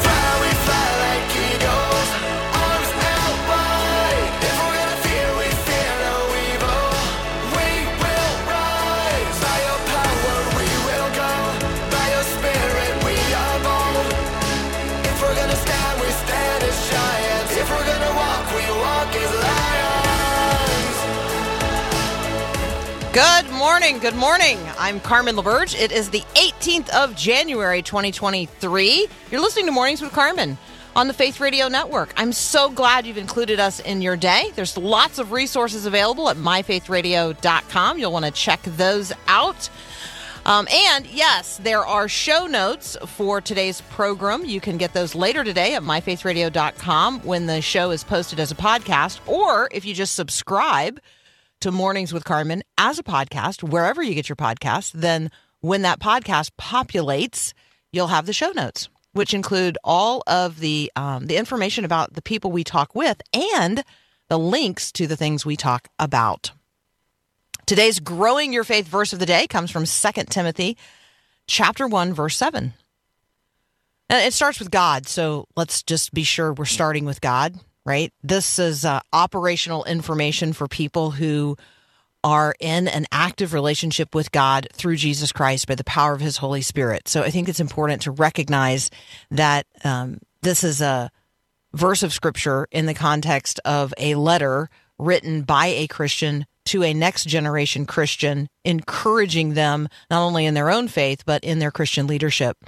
fly, we fly like eagles. Good morning. Good morning. I'm Carmen LaBerge. It is the 18th of January, 2023. You're listening to Mornings with Carmen on the Faith Radio Network. I'm so glad you've included us in your day. There's lots of resources available at MyFaithRadio.com. You'll want to check those out. And yes, there are show notes for today's program. You can get those later today at MyFaithRadio.com when the show is posted as a podcast, or if you just subscribe to Mornings with Carmen as a podcast, wherever you get your podcast, then when that podcast populates, you'll have the show notes, which include all of the information about the people we talk with and the links to the things we talk about. Today's Growing Your Faith verse of the day comes from 2 Timothy chapter 1, verse 7. And it starts with God, so let's just be sure we're starting with God. Right? This is operational information for people who are in an active relationship with God through Jesus Christ by the power of his Holy Spirit. So I think it's important to recognize that this is a verse of Scripture in the context of a letter written by a Christian to a next generation Christian, encouraging them not only in their own faith, but in their Christian leadership.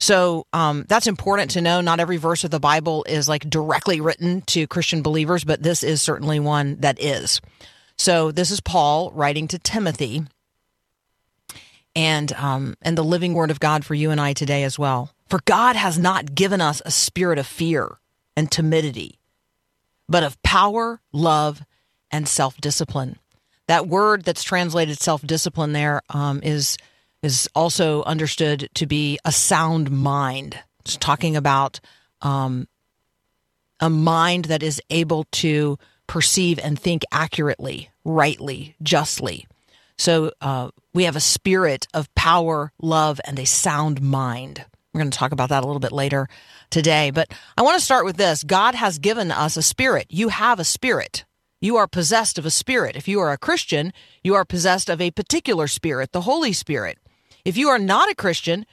So that's important to know. Not every verse of the Bible is like directly written to Christian believers, but this is certainly one that is. So this is Paul writing to Timothy, and the living word of God for you and I today as well. For God has not given us a spirit of fear and timidity, but of power, love, and self-discipline. That word that's translated self-discipline there is also understood to be a sound mind. It's talking about a mind that is able to perceive and think accurately, rightly, justly. So we have a spirit of power, love, and a sound mind. We're going to talk about that a little bit later today. But I want to start with this. God has given us a spirit. You have a spirit. You are possessed of a spirit. If you are a Christian, you are possessed of a particular spirit, the Holy Spirit. If you are not a Christian,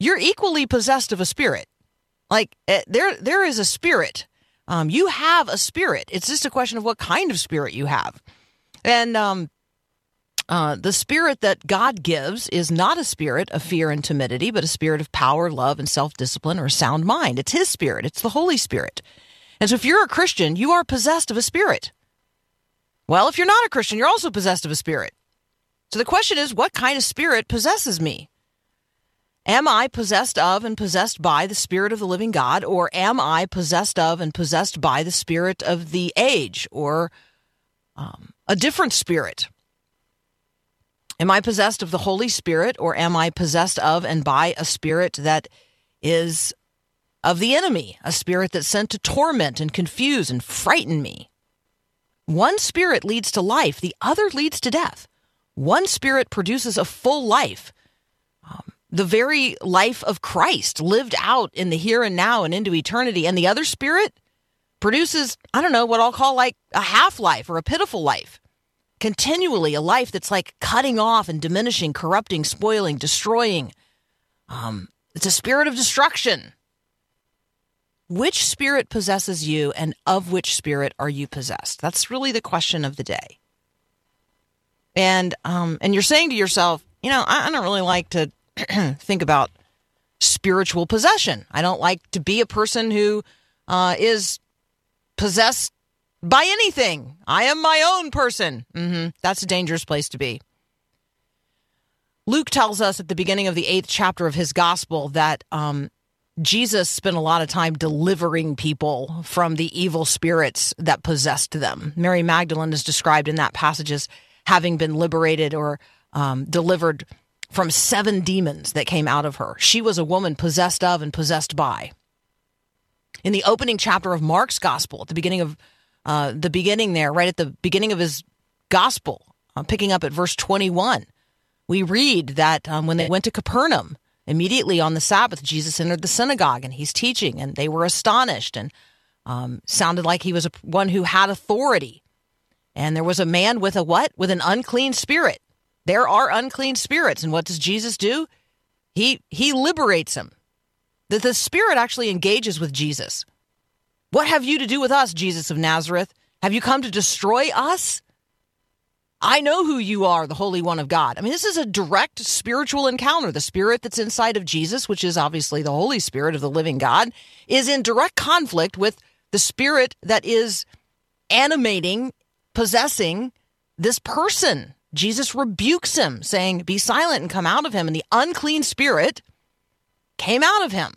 you're equally possessed of a spirit. Like, there is a spirit. You have a spirit. It's just a question of what kind of spirit you have. And the spirit that God gives is not a spirit of fear and timidity, but a spirit of power, love, and self-discipline, or a sound mind. It's his spirit. It's the Holy Spirit. And so if you're a Christian, you are possessed of a spirit. Well, if you're not a Christian, you're also possessed of a spirit. So the question is, what kind of spirit possesses me? Am I possessed of and possessed by the Spirit of the living God, or am I possessed of and possessed by the spirit of the age, or a different spirit? Am I possessed of the Holy Spirit, or am I possessed of and by a spirit that is of the enemy, a spirit that's sent to torment and confuse and frighten me? One spirit leads to life, the other leads to death. One spirit produces a full life, the very life of Christ lived out in the here and now and into eternity. And the other spirit produces, I don't know, what I'll call like a half-life or a pitiful life, continually a life that's like cutting off and diminishing, corrupting, spoiling, destroying. It's a spirit of destruction. Which spirit possesses you, and of which spirit are you possessed? That's really the question of the day. And you're saying to yourself, you know, I don't really like to think about spiritual possession. I don't like to be a person who is possessed by anything. I am my own person. That's a dangerous place to be. Luke tells us at the beginning of the 8th chapter of his gospel that Jesus spent a lot of time delivering people from the evil spirits that possessed them. Mary Magdalene is described in that passage as having been liberated or delivered from 7 demons that came out of her. She was a woman possessed of and possessed by. In the opening chapter of Mark's gospel, at the beginning of right at the beginning of his gospel, picking up at verse 21, we read that when they went to Capernaum, immediately on the Sabbath, Jesus entered the synagogue and he's teaching, and they were astonished, and sounded like he was one who had authority. And there was a man with a what? With an unclean spirit. There are unclean spirits. And what does Jesus do? He liberates him. That the spirit actually engages with Jesus. What have you to do with us, Jesus of Nazareth? Have you come to destroy us? I know who you are, the Holy One of God. I mean, this is a direct spiritual encounter. The spirit that's inside of Jesus, which is obviously the Holy Spirit of the living God, is in direct conflict with the spirit that is animating, possessing this person. Jesus rebukes him, saying, "Be silent and come out of him." And the unclean spirit came out of him.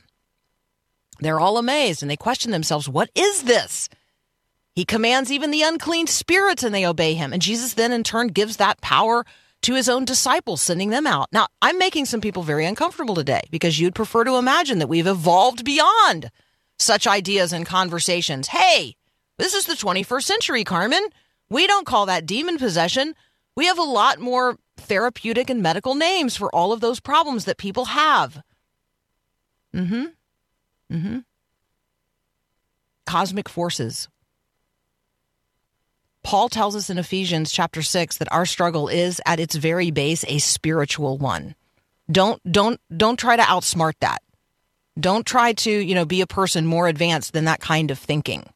They're all amazed, and they question themselves, what is this? He commands even the unclean spirits, and they obey him. And Jesus then, in turn, gives that power to his own disciples, sending them out. Now, I'm making some people very uncomfortable today, because you'd prefer to imagine that we've evolved beyond such ideas and conversations. Hey, this is the 21st century, Carmen. We don't call that demon possession. We have a lot more therapeutic and medical names for all of those problems that people have. Cosmic forces. Paul tells us in Ephesians chapter 6 that our struggle is, at its very base, a spiritual one. Don't try to outsmart that. Don't try to, be a person more advanced than that kind of thinking.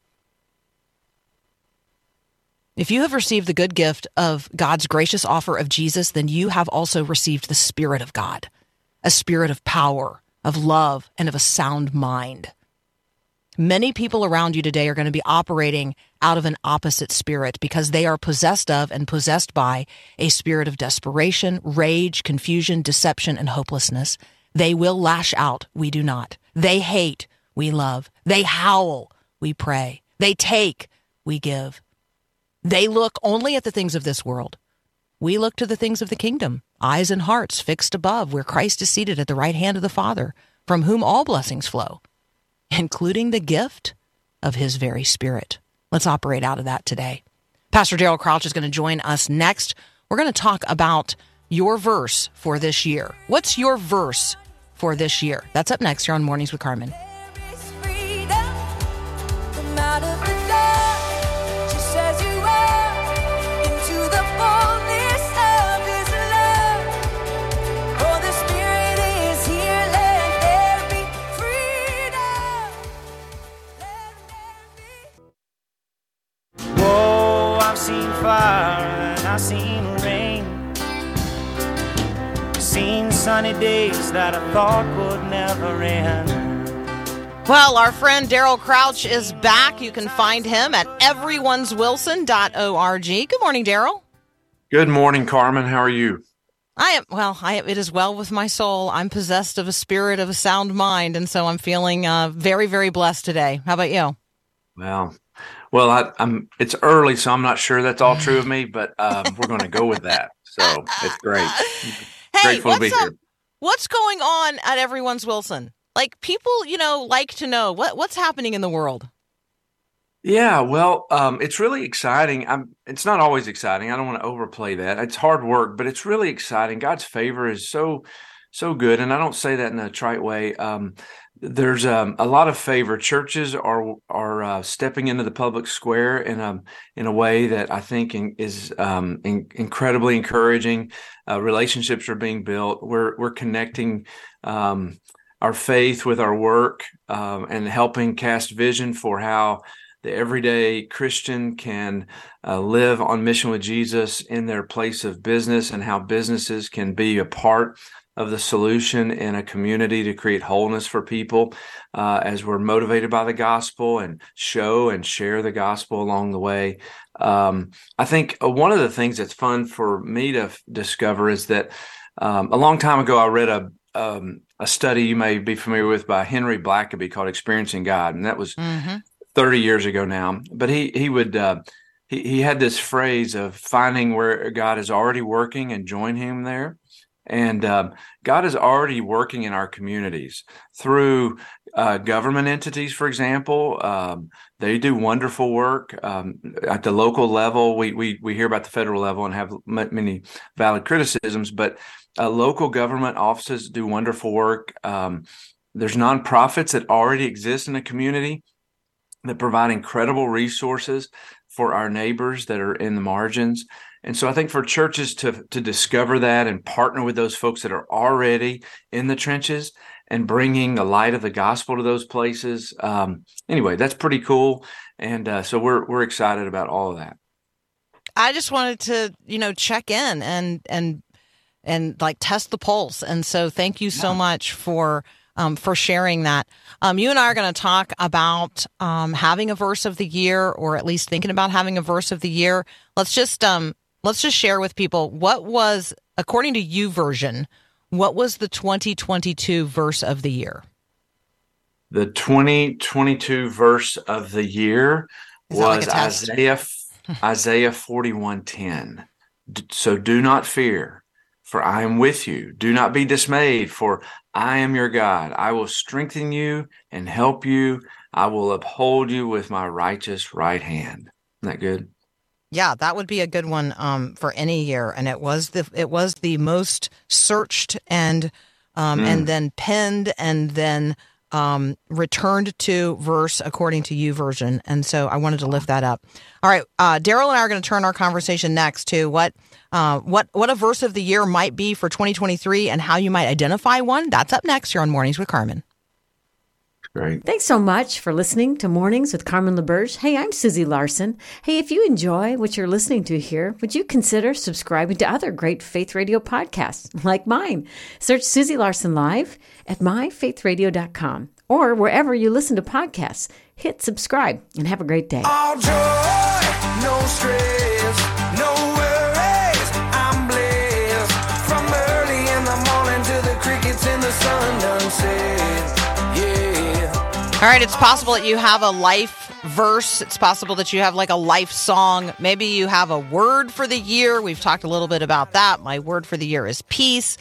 If you have received the good gift of God's gracious offer of Jesus, then you have also received the Spirit of God, a spirit of power, of love, and of a sound mind. Many people around you today are going to be operating out of an opposite spirit because they are possessed of and possessed by a spirit of desperation, rage, confusion, deception, and hopelessness. They will lash out. We do not. They hate. We love. They howl. We pray. They take. We give. They look only at the things of this world. We look to the things of the kingdom, eyes and hearts fixed above, where Christ is seated at the right hand of the Father, from whom all blessings flow, including the gift of his very Spirit. Let's operate out of that today. Pastor Daryl Crouch is going to join us next. We're going to talk about your verse for this year. What's your verse for this year? That's up next here on Mornings with Carmen. I've seen rain, seen sunny days that I thought would never end. Well, our friend Daryl Crouch is back. You can find him at everyoneswilson.org. Good morning, Daryl. Good morning, Carmen. How are you? It is well with my soul. I'm possessed of a spirit of a sound mind, and so I'm feeling very, very blessed today. How about you? Well, it's early, so I'm not sure that's all true of me, but we're going to go with that. So it's great. Hey, grateful to be here. What's going on at Everyone's Wilson? Like, people, like to know what's happening in the world. Yeah, well, it's really exciting. It's not always exciting. I don't want to overplay that. It's hard work, but it's really exciting. God's favor is so good, and I don't say that in a trite way. There's a lot of favor. Churches are stepping into the public square in a way that I think is incredibly encouraging. Relationships are being built. We're connecting our faith with our work and helping cast vision for how the everyday Christian can live on mission with Jesus in their place of business, and how businesses can be a part of the solution in a community to create wholeness for people as we're motivated by the gospel and show and share the gospel along the way. I think one of the things that's fun for me to discover is that a long time ago, I read a study you may be familiar with by Henry Blackaby called Experiencing God. And that was 30 years ago now. But he had this phrase of finding where God is already working and join him there. And God is already working in our communities through government entities, for example. They do wonderful work at the local level. We hear about the federal level and have many valid criticisms, but local government offices do wonderful work. There's nonprofits that already exist in a community that provide incredible resources for our neighbors that are in the margins. And so I think for churches to discover that and partner with those folks that are already in the trenches and bringing the light of the gospel to those places. Anyway, that's pretty cool. And so we're excited about all of that. I just wanted to, check in and like test the pulse. And so thank you so much for sharing that. You and I are going to talk about having a verse of the year, or at least thinking about having a verse of the year. Let's just share with people what was, according to YouVersion, what was the 2022 verse of the year? The 2022 verse of the year was like Isaiah 41:10. So do not fear, for I am with you. Do not be dismayed, for I am your God. I will strengthen you and help you. I will uphold you with my righteous right hand. Isn't that good? Yeah, that would be a good one for any year. And it was the most searched and then penned and then returned to verse according to YouVersion. And so I wanted to lift that up. All right, Daryl and I are going to turn our conversation next to what a verse of the year might be for 2023 and how you might identify one. That's up next here on Mornings with Carmen. Great. Thanks so much for listening to Mornings with Carmen LaBerge. Hey, I'm Susie Larson. Hey, if you enjoy what you're listening to here, would you consider subscribing to other great Faith Radio podcasts like mine? Search Susie Larson Live at MyFaithRadio.com or wherever you listen to podcasts. Hit subscribe and have a great day. All joy, no stress, no worries. I'm blessed from early in the morning to the crickets in the sun done said. All right, it's possible that you have a life verse. It's possible that you have like a life song. Maybe you have a word for the year. We've talked a little bit about that. My word for the year is peace.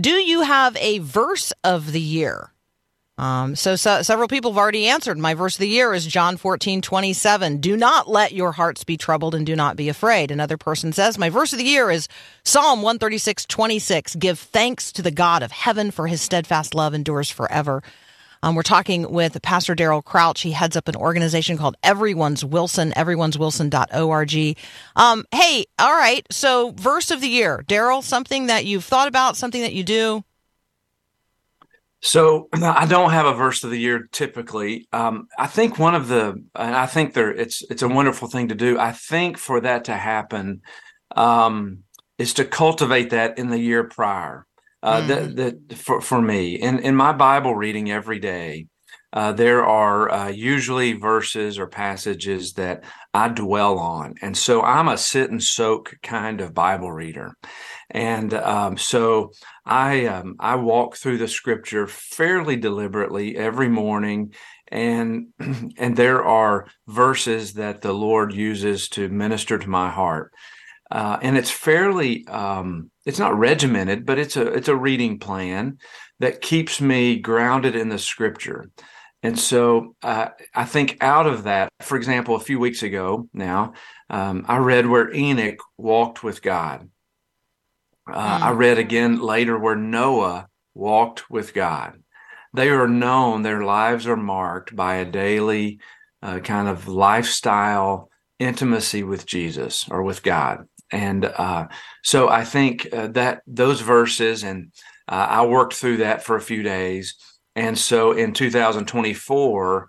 Do you have a verse of the year? So several people have already answered. My verse of the year is John 14:27. Do not let your hearts be troubled and do not be afraid. Another person says, my verse of the year is Psalm 136:26. Give thanks to the God of heaven, for his steadfast love endures forever. We're talking with Pastor Daryl Crouch. He heads up an organization called Everyone's Wilson, everyoneswilson.org. Hey, all right. So verse of the year, Daryl, something that you've thought about, something that you do. So I don't have a verse of the year typically. I think one of the, and I think there, it's a wonderful thing to do. I think for that to happen is to cultivate that in the year prior. For me, in my Bible reading every day, there are usually verses or passages that I dwell on. And so I'm a sit and soak kind of Bible reader. And so I walk through the scripture fairly deliberately every morning. And there are verses that the Lord uses to minister to my heart. And it's fairly, it's not regimented, but it's a reading plan that keeps me grounded in the scripture. And so I think out of that, for example, a few weeks ago now, I read where Enoch walked with God. I read again later where Noah walked with God. They are known, their lives are marked by a daily kind of lifestyle intimacy with Jesus or with God. And so I think that those verses, and I worked through that for a few days. And so in 2024,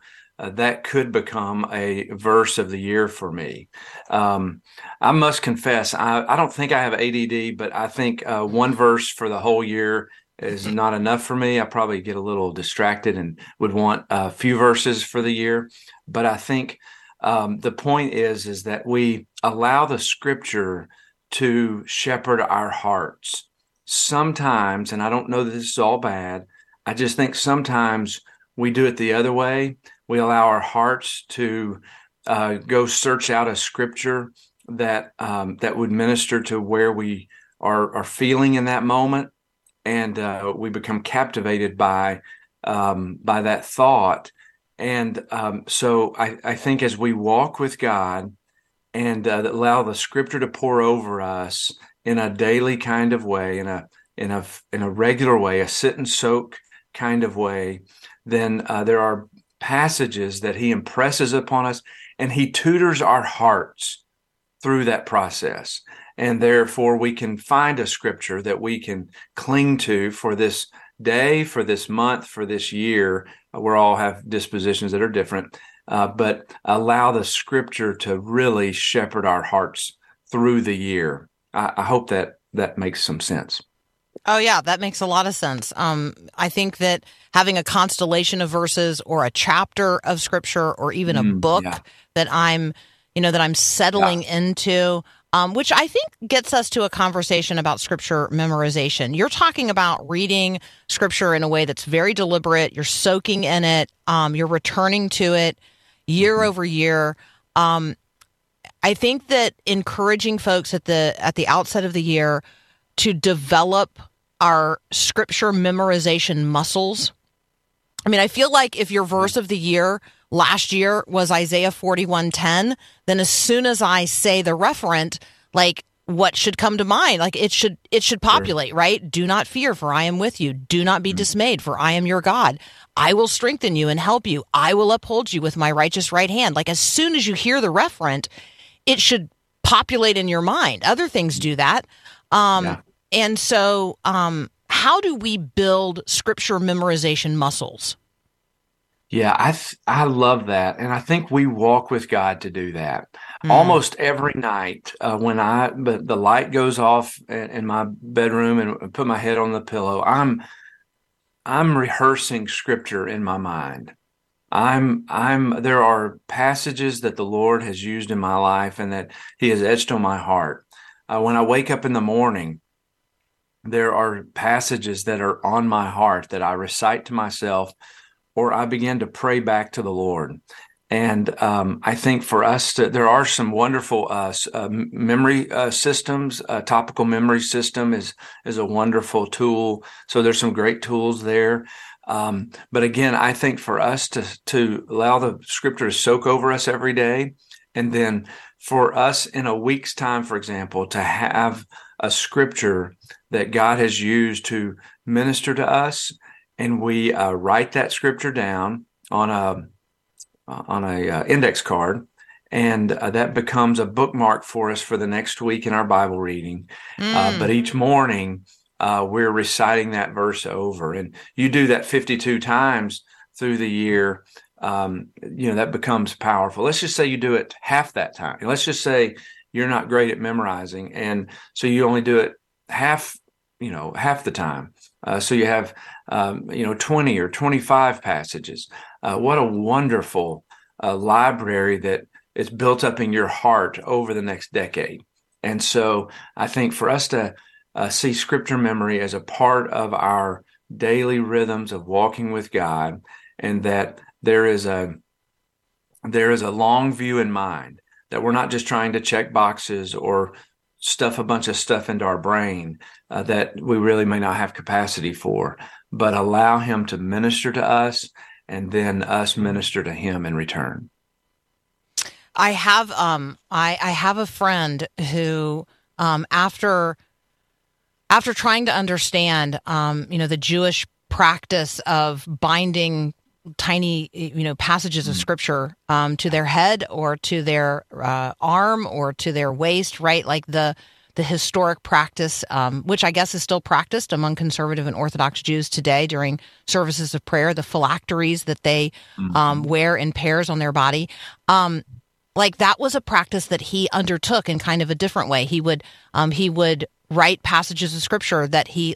that could become a verse of the year for me. I must confess, I don't think I have ADD, but I think one verse for the whole year is not enough for me. I probably get a little distracted and would want a few verses for the year. But I think the point is that we allow the scripture to shepherd our hearts. Sometimes, and I don't know that this is all bad, I just think sometimes we do it the other way. We allow our hearts to go search out a scripture that would minister to where we are feeling in that moment. and we become captivated by that thought. And so I think as we walk with God and allow the Scripture to pour over us in a daily kind of way, in a regular way, a sit and soak kind of way, then there are passages that He impresses upon us, and He tutors our hearts through that process. And therefore, we can find a Scripture that we can cling to for this day, for this month, for this year. We all have dispositions that are different, but allow the Scripture to really shepherd our hearts through the year. I hope that makes some sense. Oh, yeah, that makes a lot of sense. I think that having a constellation of verses or a chapter of Scripture or even a book that I'm settling into, which I think gets us to a conversation about Scripture memorization. You're talking about reading Scripture in a way that's very deliberate. You're soaking in it. You're returning to it year over year. I think that encouraging folks at the outset of the year to develop our Scripture memorization muscles. I mean, I feel like if your verse of the year last year was Isaiah 41:10, then as soon as I say the referent, like what should come to mind? Like it should populate, right? Do not fear, for I am with you. Do not be dismayed, for I am your God. I will strengthen you and help you. I will uphold you with my righteous right hand. Like as soon as you hear the referent, it should populate in your mind. Other things do that. And so how do we build Scripture memorization muscles? Yeah, I love that, and I think we walk with God to do that. Almost every night when the light goes off in my bedroom and put my head on the pillow, I'm rehearsing Scripture in my mind. There are passages that the Lord has used in my life and that He has etched on my heart. When I wake up in the morning, there are passages that are on my heart that I recite to myself, or I began to pray back to the Lord. And I think for us, there are some wonderful memory systems. Topical memory system is a wonderful tool. So there's some great tools there. But again, I think for us to allow the Scripture to soak over us every day, and then for us in a week's time, for example, to have a Scripture that God has used to minister to us, and we write that Scripture down on a index card, and that becomes a bookmark for us for the next week in our Bible reading. But each morning, we're reciting that verse over, and you do that 52 times through the year. That becomes powerful. Let's just say you do it half that time. Let's just say you're not great at memorizing, and so you only do it half the time. So you have, 20 or 25 passages. What a wonderful library that is built up in your heart over the next decade. And so I think for us to see Scripture memory as a part of our daily rhythms of walking with God, and that there is a long view in mind, that we're not just trying to check boxes or stuff a bunch of stuff into our brain that we really may not have capacity for, but allow Him to minister to us and then us minister to Him in return. I have I have a friend who after trying to understand the Jewish practice of binding tiny passages of Scripture to their head or to their arm or to their waist, right? Like the historic practice, which I guess is still practiced among conservative and Orthodox Jews today during services of prayer, the phylacteries that they wear in pairs on their body. Like that was a practice that he undertook in kind of a different way. He would write passages of Scripture that he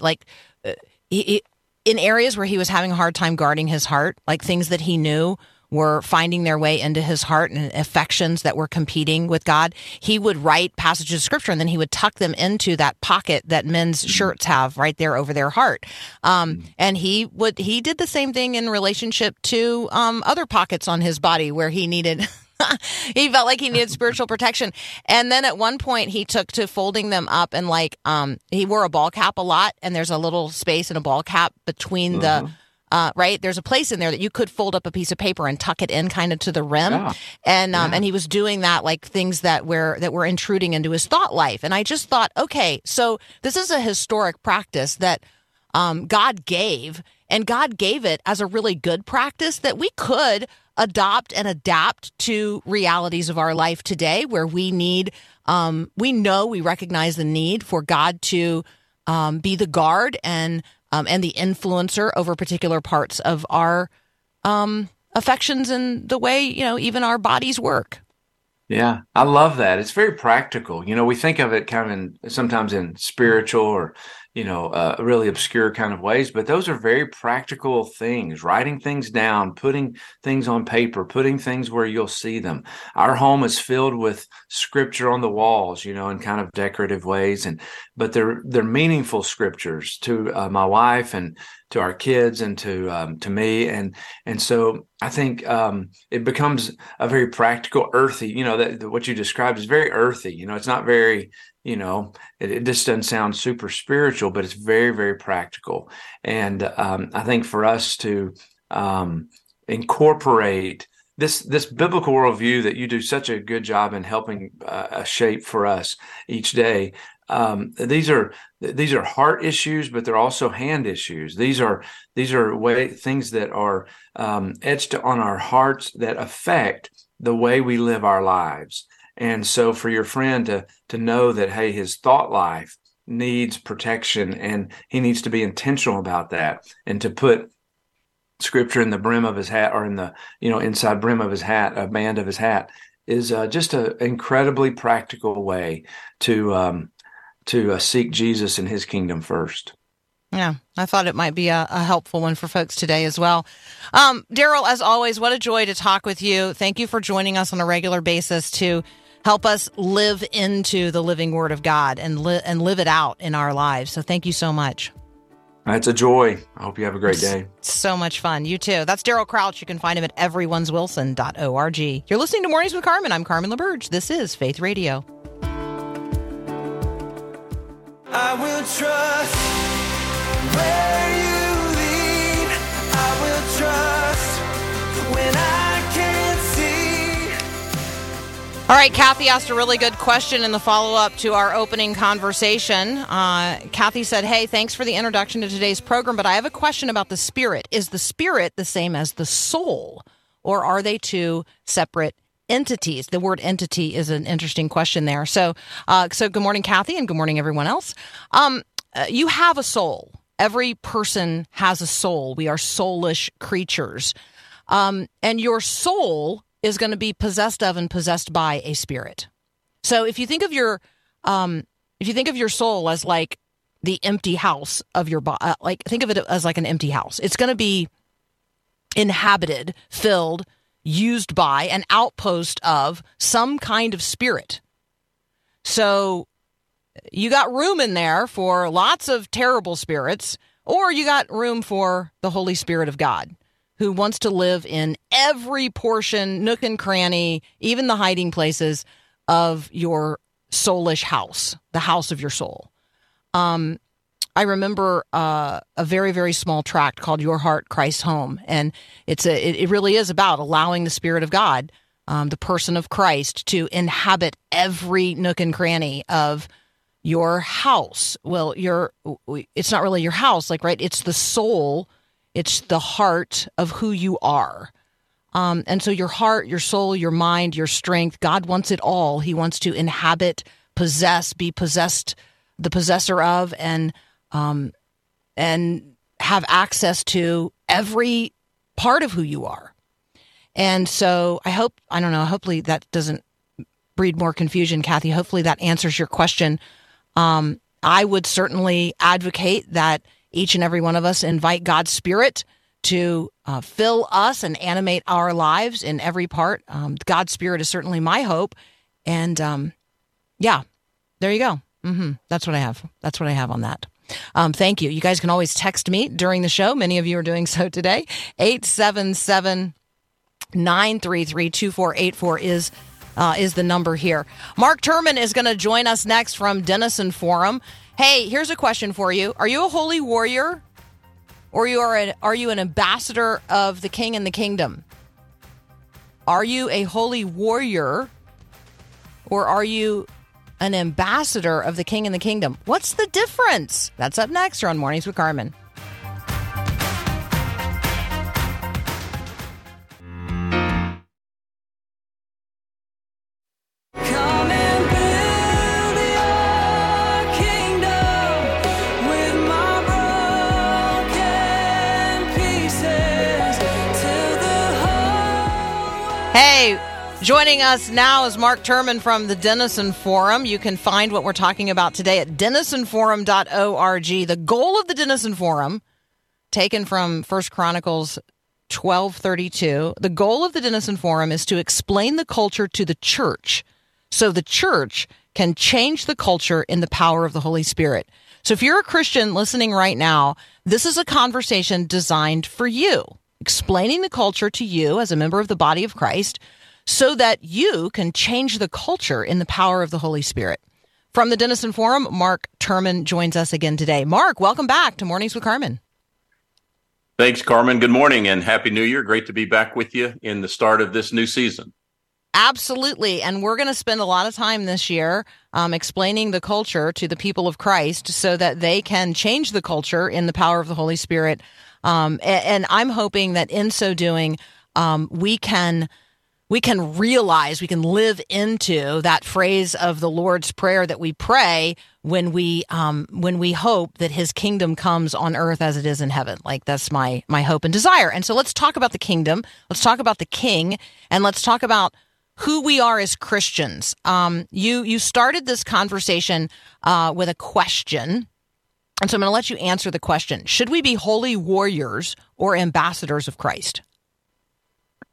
in areas where he was having a hard time guarding his heart, like things that he knew were finding their way into his heart and affections that were competing with God, he would write passages of Scripture, and then he would tuck them into that pocket that men's shirts have right there over their heart. And he did the same thing in relationship to other pockets on his body where he needed He felt like he needed spiritual protection. And then at one point he took to folding them up and he wore a ball cap a lot, and there's a little space in a ball cap between the... There's a place in there that you could fold up a piece of paper and tuck it in kind of to the rim. Yeah. And he was doing that, like things that were intruding into his thought life. And I just thought, okay, so this is a historic practice that God gave, and God gave it as a really good practice that we could adopt and adapt to realities of our life today, where we recognize the need for God to be the guard and the influencer over particular parts of our affections and the way, even our bodies work. Yeah, I love that. It's very practical. We think of it kind of sometimes in spiritual or, really obscure kind of ways, but those are very practical things, writing things down, putting things on paper, putting things where you'll see them. Our home is filled with scripture on the walls, in kind of decorative ways, but they're meaningful scriptures to my wife and to our kids and to me. And so I think it becomes a very practical, earthy, that what you described is very earthy. It's not very... it just doesn't sound super spiritual, but it's very, very practical. And I think for us to incorporate this biblical worldview that you do such a good job in helping shape for us each day. These are heart issues, but they're also hand issues. These are things that are etched on our hearts that affect the way we live our lives. And so for your friend to know that, hey, his thought life needs protection and he needs to be intentional about that, and to put scripture in the brim of his hat, or in the, inside brim of his hat, a band of his hat, is just an incredibly practical way to seek Jesus and his kingdom first. Yeah, I thought it might be a helpful one for folks today as well. Daryl, as always, what a joy to talk with you. Thank you for joining us on a regular basis to help us live into the living Word of God and live it out in our lives. So thank you so much. It's a joy. I hope you have a great day. So much fun. You too. That's Daryl Crouch. You can find him at everyoneswilson.org. You're listening to Mornings with Carmen. I'm Carmen LaBerge. This is Faith Radio. I will trust where you lead. I will trust when I... All right, Kathy asked a really good question in the follow-up to our opening conversation. Kathy said, hey, thanks for the introduction to today's program, but I have a question about the spirit. Is the spirit the same as the soul, or are they two separate entities? The word entity is an interesting question there. So good morning, Kathy, and good morning, everyone else. You have a soul. Every person has a soul. We are soulish creatures. And your soul is going to be possessed of and possessed by a spirit. So if you think of your, soul as like the empty house of your body, think of it as like an empty house. It's going to be inhabited, filled, used by, an outpost of some kind of spirit. So you got room in there for lots of terrible spirits, or you got room for the Holy Spirit of God, who wants to live in every portion, nook and cranny, even the hiding places of your soulish house, the house of your soul. I remember a very, very small tract called Your Heart, Christ's Home. And it really is about allowing the Spirit of God, the person of Christ, to inhabit every nook and cranny of your house. Well, it's not really your house, it's the soul. It's the heart of who you are. And so your heart, your soul, your mind, your strength, God wants it all. He wants to inhabit, possess, be possessed, the possessor of, and have access to every part of who you are. And so hopefully that doesn't breed more confusion, Kathy. Hopefully that answers your question. I would certainly advocate that each and every one of us invite God's Spirit to fill us and animate our lives in every part. God's Spirit is certainly my hope. And there you go. Mm-hmm. That's what I have. That's what I have on that. Thank you. You guys can always text me during the show. Many of you are doing so today. 877 933-2484 is the number here. Mark Turman is going to join us next from Denison Forum. Hey, here's a question for you. Are you a holy warrior, or are you an ambassador of the king and the kingdom? Are you a holy warrior, or are you an ambassador of the king and the kingdom? What's the difference? That's up next. You're on Mornings with Carmen. Joining us now is Mark Turman from the Denison Forum. You can find what we're talking about today at denisonforum.org. The goal of the Denison Forum, taken from First Chronicles 12:32, the goal of the Denison Forum is to explain the culture to the church so the church can change the culture in the power of the Holy Spirit. So if you're a Christian listening right now, this is a conversation designed for you, explaining the culture to you as a member of the body of Christ, so that you can change the culture in the power of the Holy Spirit. From the Denison Forum, Mark Turman joins us again today. Mark, welcome back to Mornings with Carmen. Thanks, Carmen. Good morning and Happy New Year. Great to be back with you in the start of this new season. Absolutely. And we're going to spend a lot of time this year explaining the culture to the people of Christ so that they can change the culture in the power of the Holy Spirit. And I'm hoping that in so doing, we can realize, we can live into that phrase of the Lord's Prayer that we pray when we hope that His kingdom comes on earth as it is in heaven. Like, that's my hope and desire. And so let's talk about the kingdom. Let's talk about the King, and let's talk about who we are as Christians. You started this conversation with a question, and so I'm going to let you answer the question. Should we be holy warriors or ambassadors of Christ?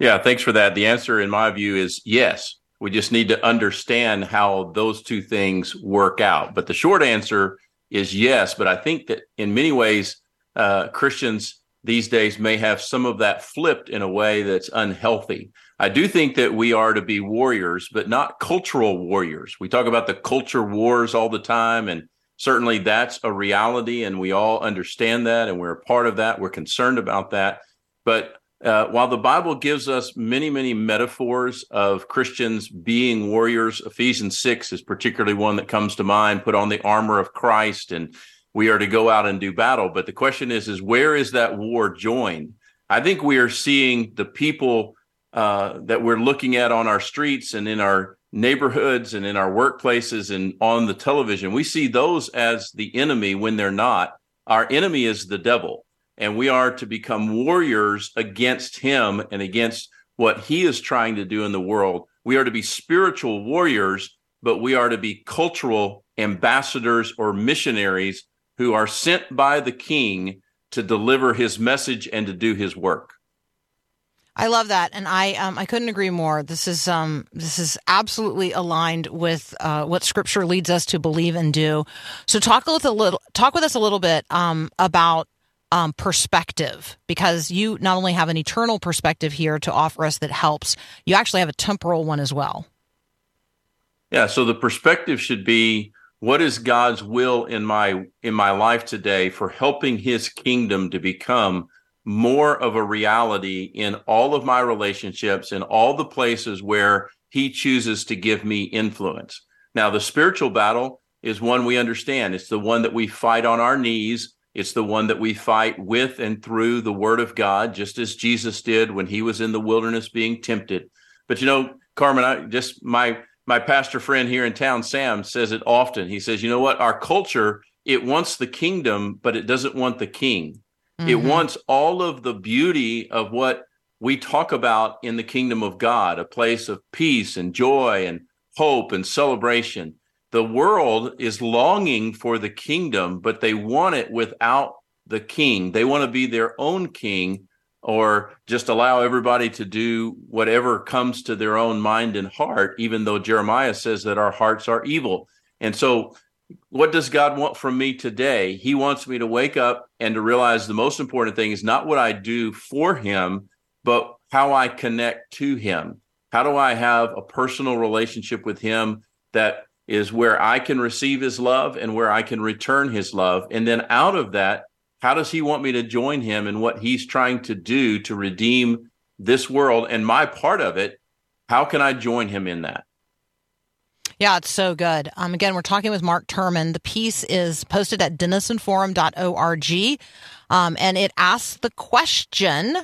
Yeah, thanks for that. The answer, in my view, is yes. We just need to understand how those two things work out. But the short answer is yes. But I think that in many ways, Christians these days may have some of that flipped in a way that's unhealthy. I do think that we are to be warriors, but not cultural warriors. We talk about the culture wars all the time, and certainly that's a reality, and we all understand that, and we're a part of that. We're concerned about that. But while the Bible gives us many, many metaphors of Christians being warriors, Ephesians 6 is particularly one that comes to mind. Put on the armor of Christ, and we are to go out and do battle. But the question is where is that war joined? I think we are seeing the people that we're looking at on our streets and in our neighborhoods and in our workplaces and on the television. We see those as the enemy when they're not. Our enemy is the devil. And we are to become warriors against him and against what he is trying to do in the world. We are to be spiritual warriors, but we are to be cultural ambassadors or missionaries who are sent by the King to deliver his message and to do his work. I love that, and I couldn't agree more. This is absolutely aligned with what Scripture leads us to believe and do. So talk with us a little bit about perspective, because you not only have an eternal perspective here to offer us that helps, you actually have a temporal one as well. Yeah, so the perspective should be, what is God's will in my life today for helping his kingdom to become more of a reality in all of my relationships, in all the places where he chooses to give me influence? Now, the spiritual battle is one we understand. It's the one that we fight on our knees. It's the one that we fight with and through the Word of God, just as Jesus did when he was in the wilderness being tempted. But, you know, Carmen, my pastor friend here in town, Sam, says it often. He says, you know what? Our culture, it wants the kingdom, but it doesn't want the king. Mm-hmm. It wants all of the beauty of what we talk about in the kingdom of God, a place of peace and joy and hope and celebration. The world is longing for the kingdom, but they want it without the king. They want to be their own king, or just allow everybody to do whatever comes to their own mind and heart, even though Jeremiah says that our hearts are evil. And so what does God want from me today? He wants me to wake up and to realize the most important thing is not what I do for him, but how I connect to him. How do I have a personal relationship with him that is where I can receive his love and where I can return his love? And then out of that, how does he want me to join him in what he's trying to do to redeem this world and my part of it? How can I join him in that? Yeah, it's so good. Again, we're talking with Mark Turman. The piece is posted at denisonforum.org, and it asks the question,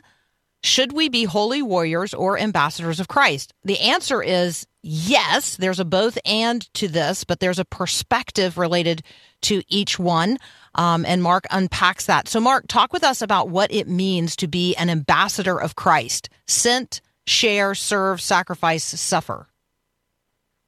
should we be holy warriors or ambassadors of Christ? The answer is yes. There's a both and to this, but there's a perspective related to each one, and Mark unpacks that. So, Mark, talk with us about what it means to be an ambassador of Christ, sent, share, serve, sacrifice, suffer.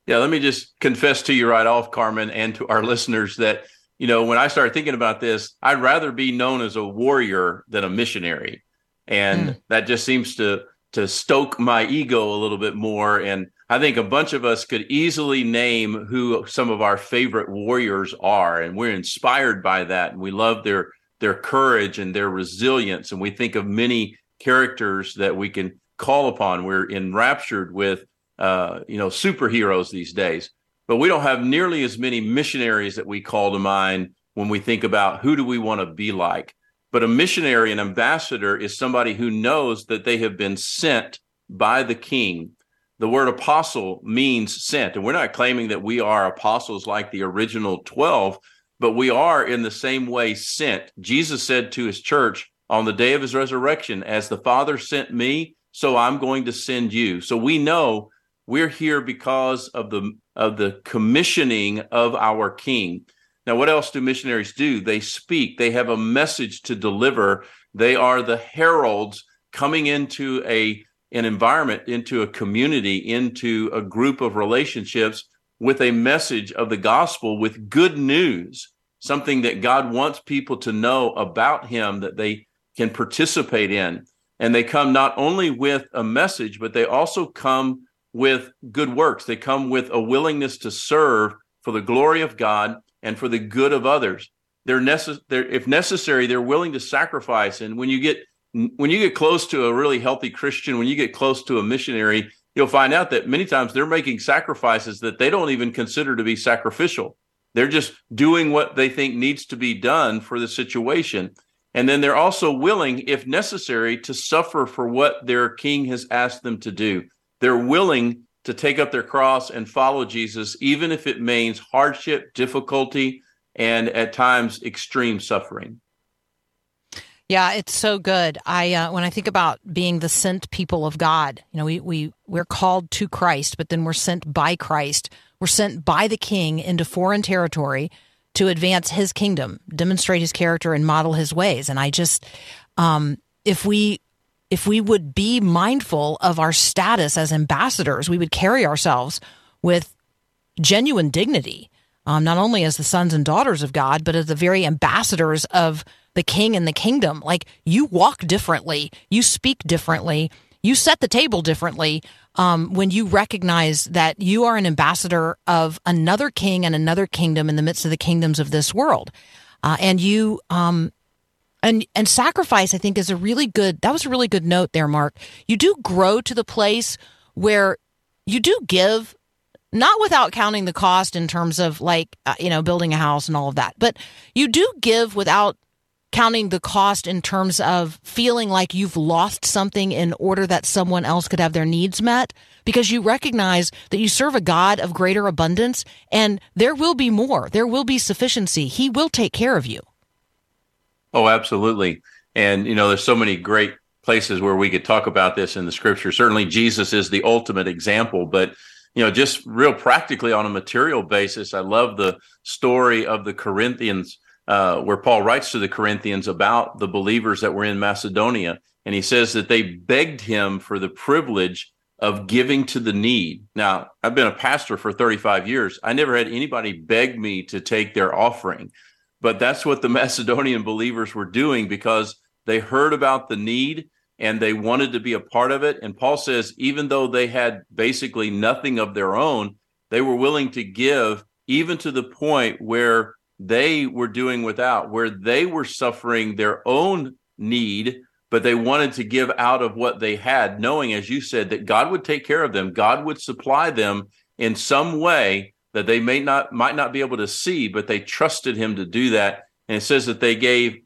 Yeah, let me just confess to you right off, Carmen, and to our listeners that, you know, when I started thinking about this, I'd rather be known as a warrior than a missionary. And that just seems to stoke my ego a little bit more. And I think a bunch of us could easily name who some of our favorite warriors are, and we're inspired by that. And we love their courage and their resilience. And we think of many characters that we can call upon. We're enraptured with superheroes these days, but we don't have nearly as many missionaries that we call to mind when we think about who do we want to be like. But a missionary, an ambassador, is somebody who knows that they have been sent by the king. The word apostle means sent, and we're not claiming that we are apostles like the original 12, but we are in the same way sent. Jesus said to his church on the day of his resurrection, as the Father sent me, so I'm going to send you. So we know we're here because of the commissioning of our King. Now, what else do missionaries do? They speak. They have a message to deliver. They are the heralds coming into an environment, into a community, into a group of relationships with a message of the gospel, with good news, something that God wants people to know about him that they can participate in. And they come not only with a message, but they also come with good works. They come with a willingness to serve for the glory of God and for the good of others. If necessary, they're willing to sacrifice. And when you get close to a really healthy Christian, when you get close to a missionary, you'll find out that many times they're making sacrifices that they don't even consider to be sacrificial. They're just doing what they think needs to be done for the situation. And then they're also willing, if necessary, to suffer for what their king has asked them to do. They're willing to take up their cross and follow Jesus, even if it means hardship, difficulty, and at times extreme suffering. Yeah, it's so good. I when I think about being the sent people of God, you know, we're called to Christ, but then we're sent by Christ. We're sent by the King into foreign territory to advance his kingdom, demonstrate his character, and model his ways. And I just, if we would be mindful of our status as ambassadors, we would carry ourselves with genuine dignity, not only as the sons and daughters of God, but as the very ambassadors of the King and the kingdom. Like, you walk differently, you speak differently, you set the table differently when you recognize that you are an ambassador of another king and another kingdom in the midst of the kingdoms of this world. And sacrifice, I think, was a really good note there, Mark. You do grow to the place where you do give, not without counting the cost in terms of building a house and all of that, but you do give without counting the cost in terms of feeling like you've lost something in order that someone else could have their needs met, because you recognize that you serve a God of greater abundance and there will be more. There will be sufficiency. He will take care of you. Oh, absolutely. And, you know, there's so many great places where we could talk about this in the scripture. Certainly Jesus is the ultimate example, but, you know, just real practically on a material basis, I love the story of the Corinthians, where Paul writes to the Corinthians about the believers that were in Macedonia. And he says that they begged him for the privilege of giving to the need. Now, I've been a pastor for 35 years. I never had anybody beg me to take their offering. But that's what the Macedonian believers were doing, because they heard about the need and they wanted to be a part of it. And Paul says, even though they had basically nothing of their own, they were willing to give, even to the point where they were doing without, where they were suffering their own need but they wanted to give out of what they had, knowing, as you said, that God would take care of them. God would supply them in some way that they might not be able to see, but they trusted him to do that. And it says that they gave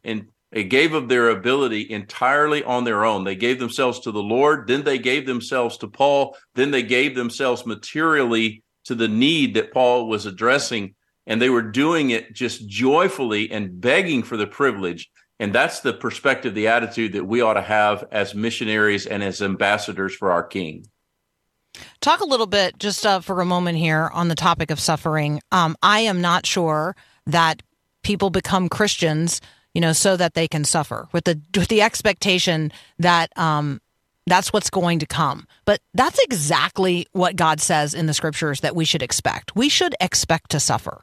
of their ability entirely on their own. They gave themselves to the Lord, then they gave themselves to Paul, then they gave themselves materially to the need that Paul was addressing, and they were doing it just joyfully and begging for the privilege. And that's the perspective, the attitude that we ought to have as missionaries and as ambassadors for our King. Talk a little bit just for a moment here on the topic of suffering. I am not sure that people become Christians, you know, so that they can suffer with the expectation that that's what's going to come. But that's exactly what God says in the scriptures that we should expect. We should expect to suffer.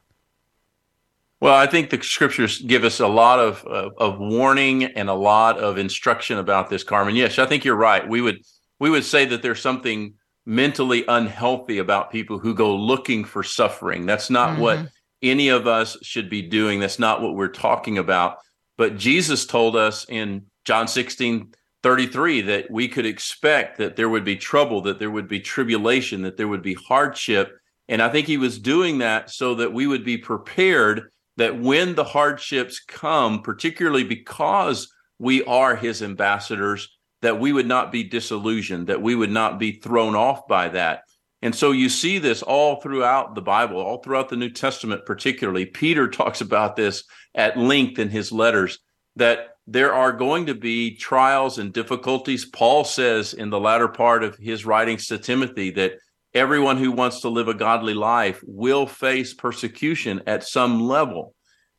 Well, I think the scriptures give us a lot of warning and a lot of instruction about this, Carmen. Yes, I think you're right. We would say that there's something mentally unhealthy about people who go looking for suffering. That's not what any of us should be doing. That's not what we're talking about. But Jesus told us in John 16:33 that we could expect that there would be trouble, that there would be tribulation, that there would be hardship. And I think he was doing that so that we would be prepared that when the hardships come, particularly because we are his ambassadors, that we would not be disillusioned, that we would not be thrown off by that. And so you see this all throughout the Bible, all throughout the New Testament particularly. Peter talks about this at length in his letters, that there are going to be trials and difficulties. Paul says in the latter part of his writings to Timothy that everyone who wants to live a godly life will face persecution at some level.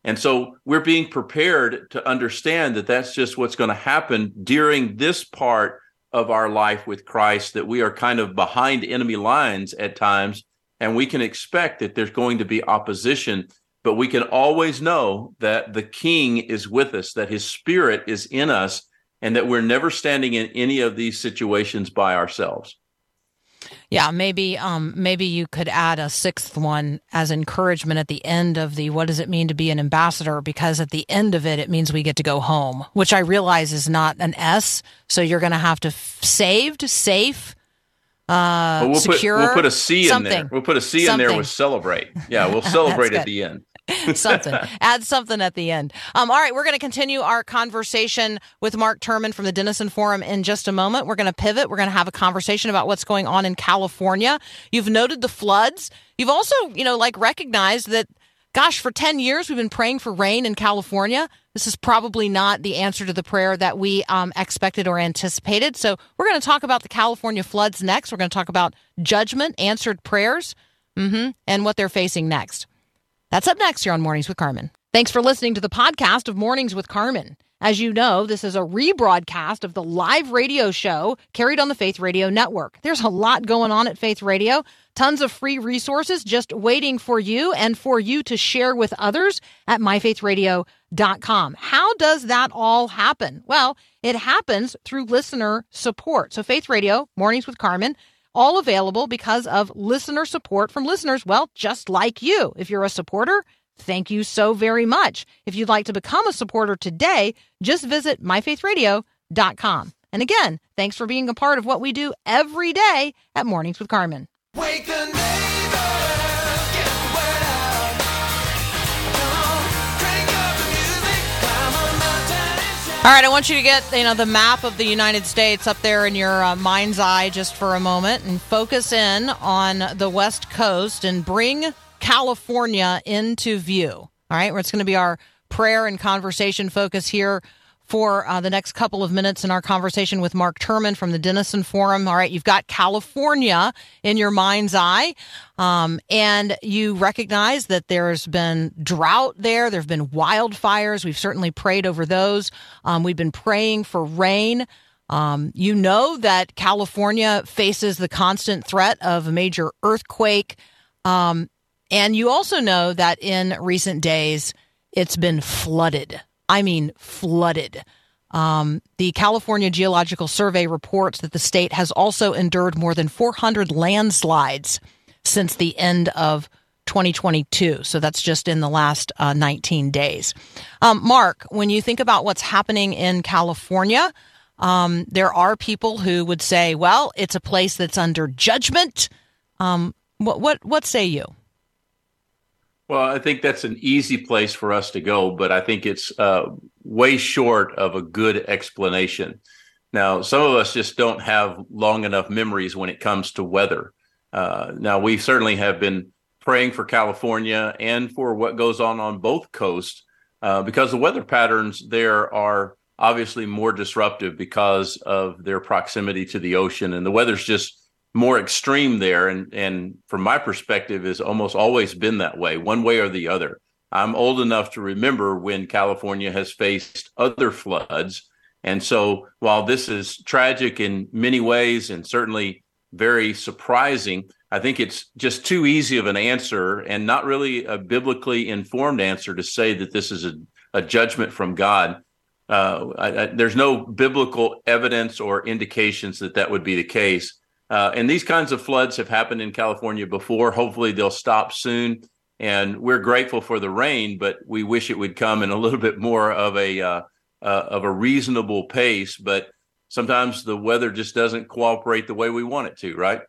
And so we're being prepared to understand that that's just what's going to happen during this part of our life with Christ, that we are kind of behind enemy lines at times, and we can expect that there's going to be opposition, but we can always know that the King is with us, that his Spirit is in us, and that we're never standing in any of these situations by ourselves. Yeah, maybe you could add a sixth one as encouragement at the end of the, what does it mean to be an ambassador? Because at the end of it, it means we get to go home, which I realize is not an S. So you're going to have to saved, safe, secure. We'll put a C something. In there. We'll put a C something. In there with celebrate. Yeah, we'll celebrate at the end. Something. Add something at the end. All right, we're going to continue our conversation with Mark Turman from the Denison Forum in just a moment. We're going to pivot. We're going to have a conversation about what's going on in California. You've noted the floods. You've also, recognized that, gosh, for 10 years we've been praying for rain in California. This is probably not the answer to the prayer that we expected or anticipated. So we're going to talk about the California floods next. We're going to talk about judgment, answered prayers, and what they're facing next. That's up next here on Mornings with Carmen. Thanks for listening to the podcast of Mornings with Carmen. As you know, this is a rebroadcast of the live radio show carried on the Faith Radio Network. There's a lot going on at Faith Radio. Tons of free resources just waiting for you and for you to share with others at MyFaithRadio.com. How does that all happen? Well, it happens through listener support. So Faith Radio, Mornings with Carmen, all available because of listener support from listeners, well, just like you. If you're a supporter, thank you so very much. If you'd like to become a supporter today, just visit MyFaithRadio.com. And again, thanks for being a part of what we do every day at Mornings with Carmen. Wake the neighbor, get wet out. Come, crank up the music, climb a mountain. All right, I want you to get the map of the United States up there in your mind's eye just for a moment and focus in on the West Coast and bring California into view. All right, it's going to be our prayer and conversation focus here for the next couple of minutes in our conversation with Mark Turman from the Denison Forum. All right, you've got California in your mind's eye, and you recognize that there's been drought there. There have been wildfires. We've certainly prayed over those. We've been praying for rain. That California faces the constant threat of a major earthquake, and you also know that in recent days, it's been flooded. I mean, flooded. The California Geological Survey reports that the state has also endured more than 400 landslides since the end of 2022. So that's just in the last 19 days. Mark, when you think about what's happening in California, There are people who would say, well, it's a place that's under judgment. What say you? Well, I think that's an easy place for us to go, but I think it's way short of a good explanation. Now, some of us just don't have long enough memories when it comes to weather. Now, we certainly have been praying for California and for what goes on both coasts because the weather patterns there are obviously more disruptive because of their proximity to the ocean, and the weather's just more extreme there. And from my perspective, it's almost always been that way, one way or the other. I'm old enough to remember when California has faced other floods. And so while this is tragic in many ways and certainly very surprising, I think it's just too easy of an answer and not really a biblically informed answer to say that this is a judgment from God. There's no biblical evidence or indications that that would be the case. And these kinds of floods have happened in California before. Hopefully they'll stop soon. And we're grateful for the rain, but we wish it would come in a little bit more of a reasonable pace. But sometimes the weather just doesn't cooperate the way we want it to, right?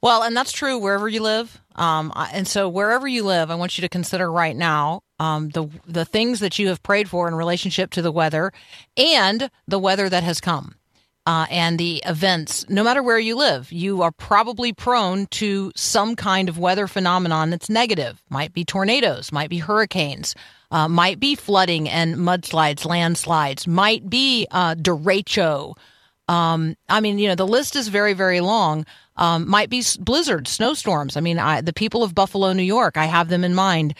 Well, and that's true wherever you live. And so wherever you live, I want you to consider right now the things that you have prayed for in relationship to the weather and the weather that has come. And the events, no matter where you live, you are probably prone to some kind of weather phenomenon that's negative. Might be tornadoes, might be hurricanes, might be flooding and mudslides, landslides, might be derecho. I mean, you know, the list is very, very long. Might be blizzards, snowstorms. I mean, the people of Buffalo, New York, I have them in mind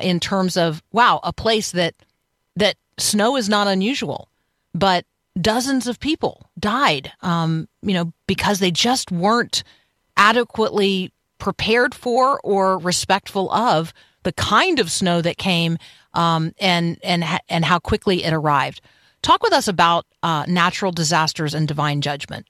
in terms of, wow, a place that snow is not unusual, but dozens of people died, because they just weren't adequately prepared for or respectful of the kind of snow that came and how quickly it arrived. Talk with us about natural disasters and divine judgment.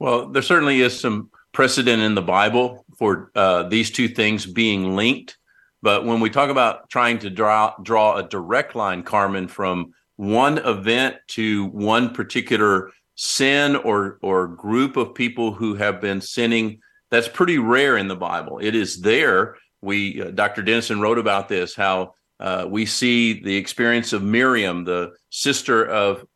Well, there certainly is some precedent in the Bible for these two things being linked. But when we talk about trying to draw a direct line, Carmen, from one event to one particular sin or group of people who have been sinning, that's pretty rare in the Bible. It is there. Dr. Denison wrote about this, how we see the experience of Miriam, the sister of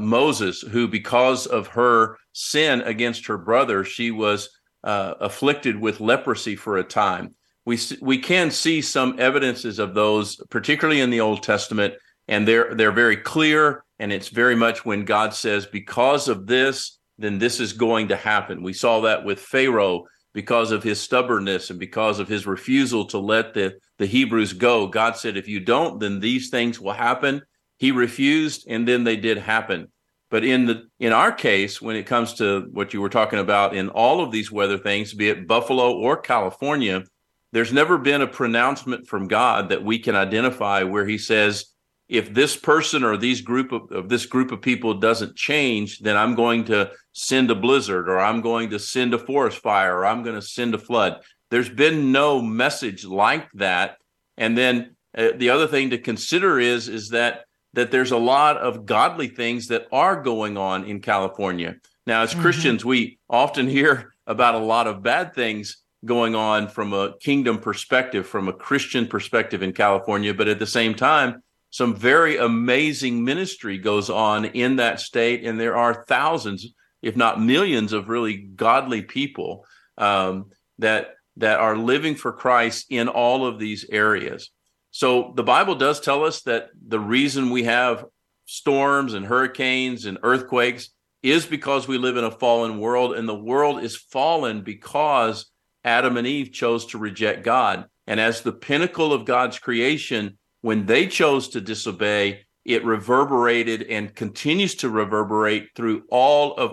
Moses, who because of her sin against her brother, she was afflicted with leprosy for a time. We can see some evidences of those, particularly in the Old Testament. And they're very clear, and it's very much when God says, because of this, then this is going to happen. We saw that with Pharaoh. Because of his stubbornness and because of his refusal to let the Hebrews go, God said, if you don't, then these things will happen. He refused, and then they did happen. But in our case, when it comes to what you were talking about in all of these weather things, be it Buffalo or California, there's never been a pronouncement from God that we can identify where he says, if this person or this group of people doesn't change, then I'm going to send a blizzard, or I'm going to send a forest fire, or I'm going to send a flood. There's been no message like that. And then the other thing to consider is that there's a lot of godly things that are going on in California. Now, as Christians, we often hear about a lot of bad things going on from a kingdom perspective, from a Christian perspective in California. But at the same time, some very amazing ministry goes on in that state, and there are thousands, if not millions, of really godly people that are living for Christ in all of these areas. So the Bible does tell us that the reason we have storms and hurricanes and earthquakes is because we live in a fallen world, and the world is fallen because Adam and Eve chose to reject God. And as the pinnacle of God's creation, when they chose to disobey, it reverberated and continues to reverberate through all of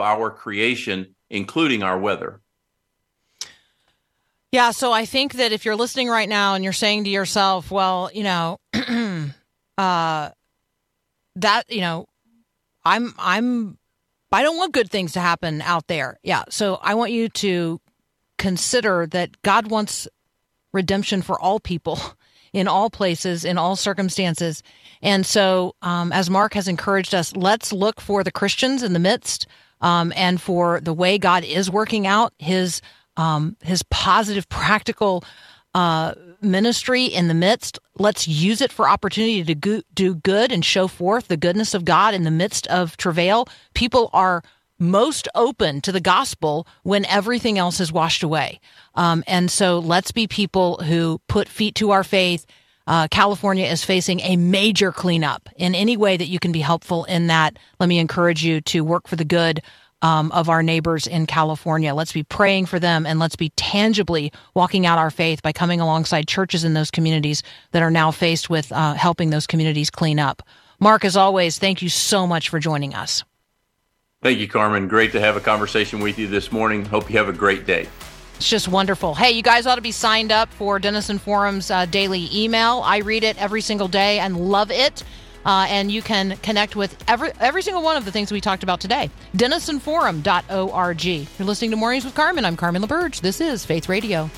our creation, including our weather. Yeah, so I think that if you're listening right now and you're saying to yourself, well, I don't want good things to happen out there. Yeah, so I want you to consider that God wants redemption for all people, in all places, in all circumstances, And so as Mark has encouraged us, let's look for the Christians in the midst and for the way God is working out his positive, practical ministry in the midst. Let's use it for opportunity to do good and show forth the goodness of God in the midst of travail. People are most open to the gospel when everything else is washed away. And so let's be people who put feet to our faith. California is facing a major cleanup. In any way that you can be helpful in that, let me encourage you to work for the good of our neighbors in California. Let's be praying for them, and let's be tangibly walking out our faith by coming alongside churches in those communities that are now faced with helping those communities clean up. Mark, as always, thank you so much for joining us. Thank you, Carmen. Great to have a conversation with you this morning. Hope you have a great day. It's just wonderful. Hey, you guys ought to be signed up for Denison Forum's daily email. I read it every single day and love it. And you can connect with every single one of the things we talked about today. denisonforum.org. You're listening to Mornings with Carmen. I'm Carmen LaBerge. This is Faith Radio.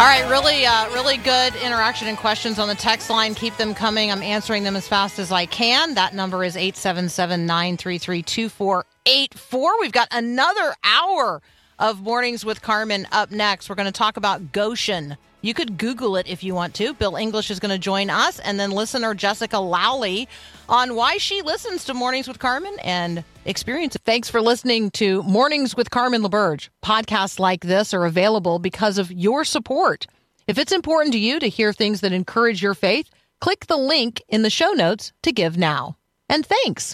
All right, really good interaction and questions on the text line. Keep them coming. I'm answering them as fast as I can. That number is 877-933-2484. We've got another hour of Mornings with Carmen up next. We're going to talk about Goshen. You could Google it if you want to. Bill English is going to join us, and then listener Jessica Lowley on why she listens to Mornings with Carmen and experience it. Thanks for listening to Mornings with Carmen LaBerge. Podcasts like this are available because of your support. If it's important to you to hear things that encourage your faith, click the link in the show notes to give now. And thanks.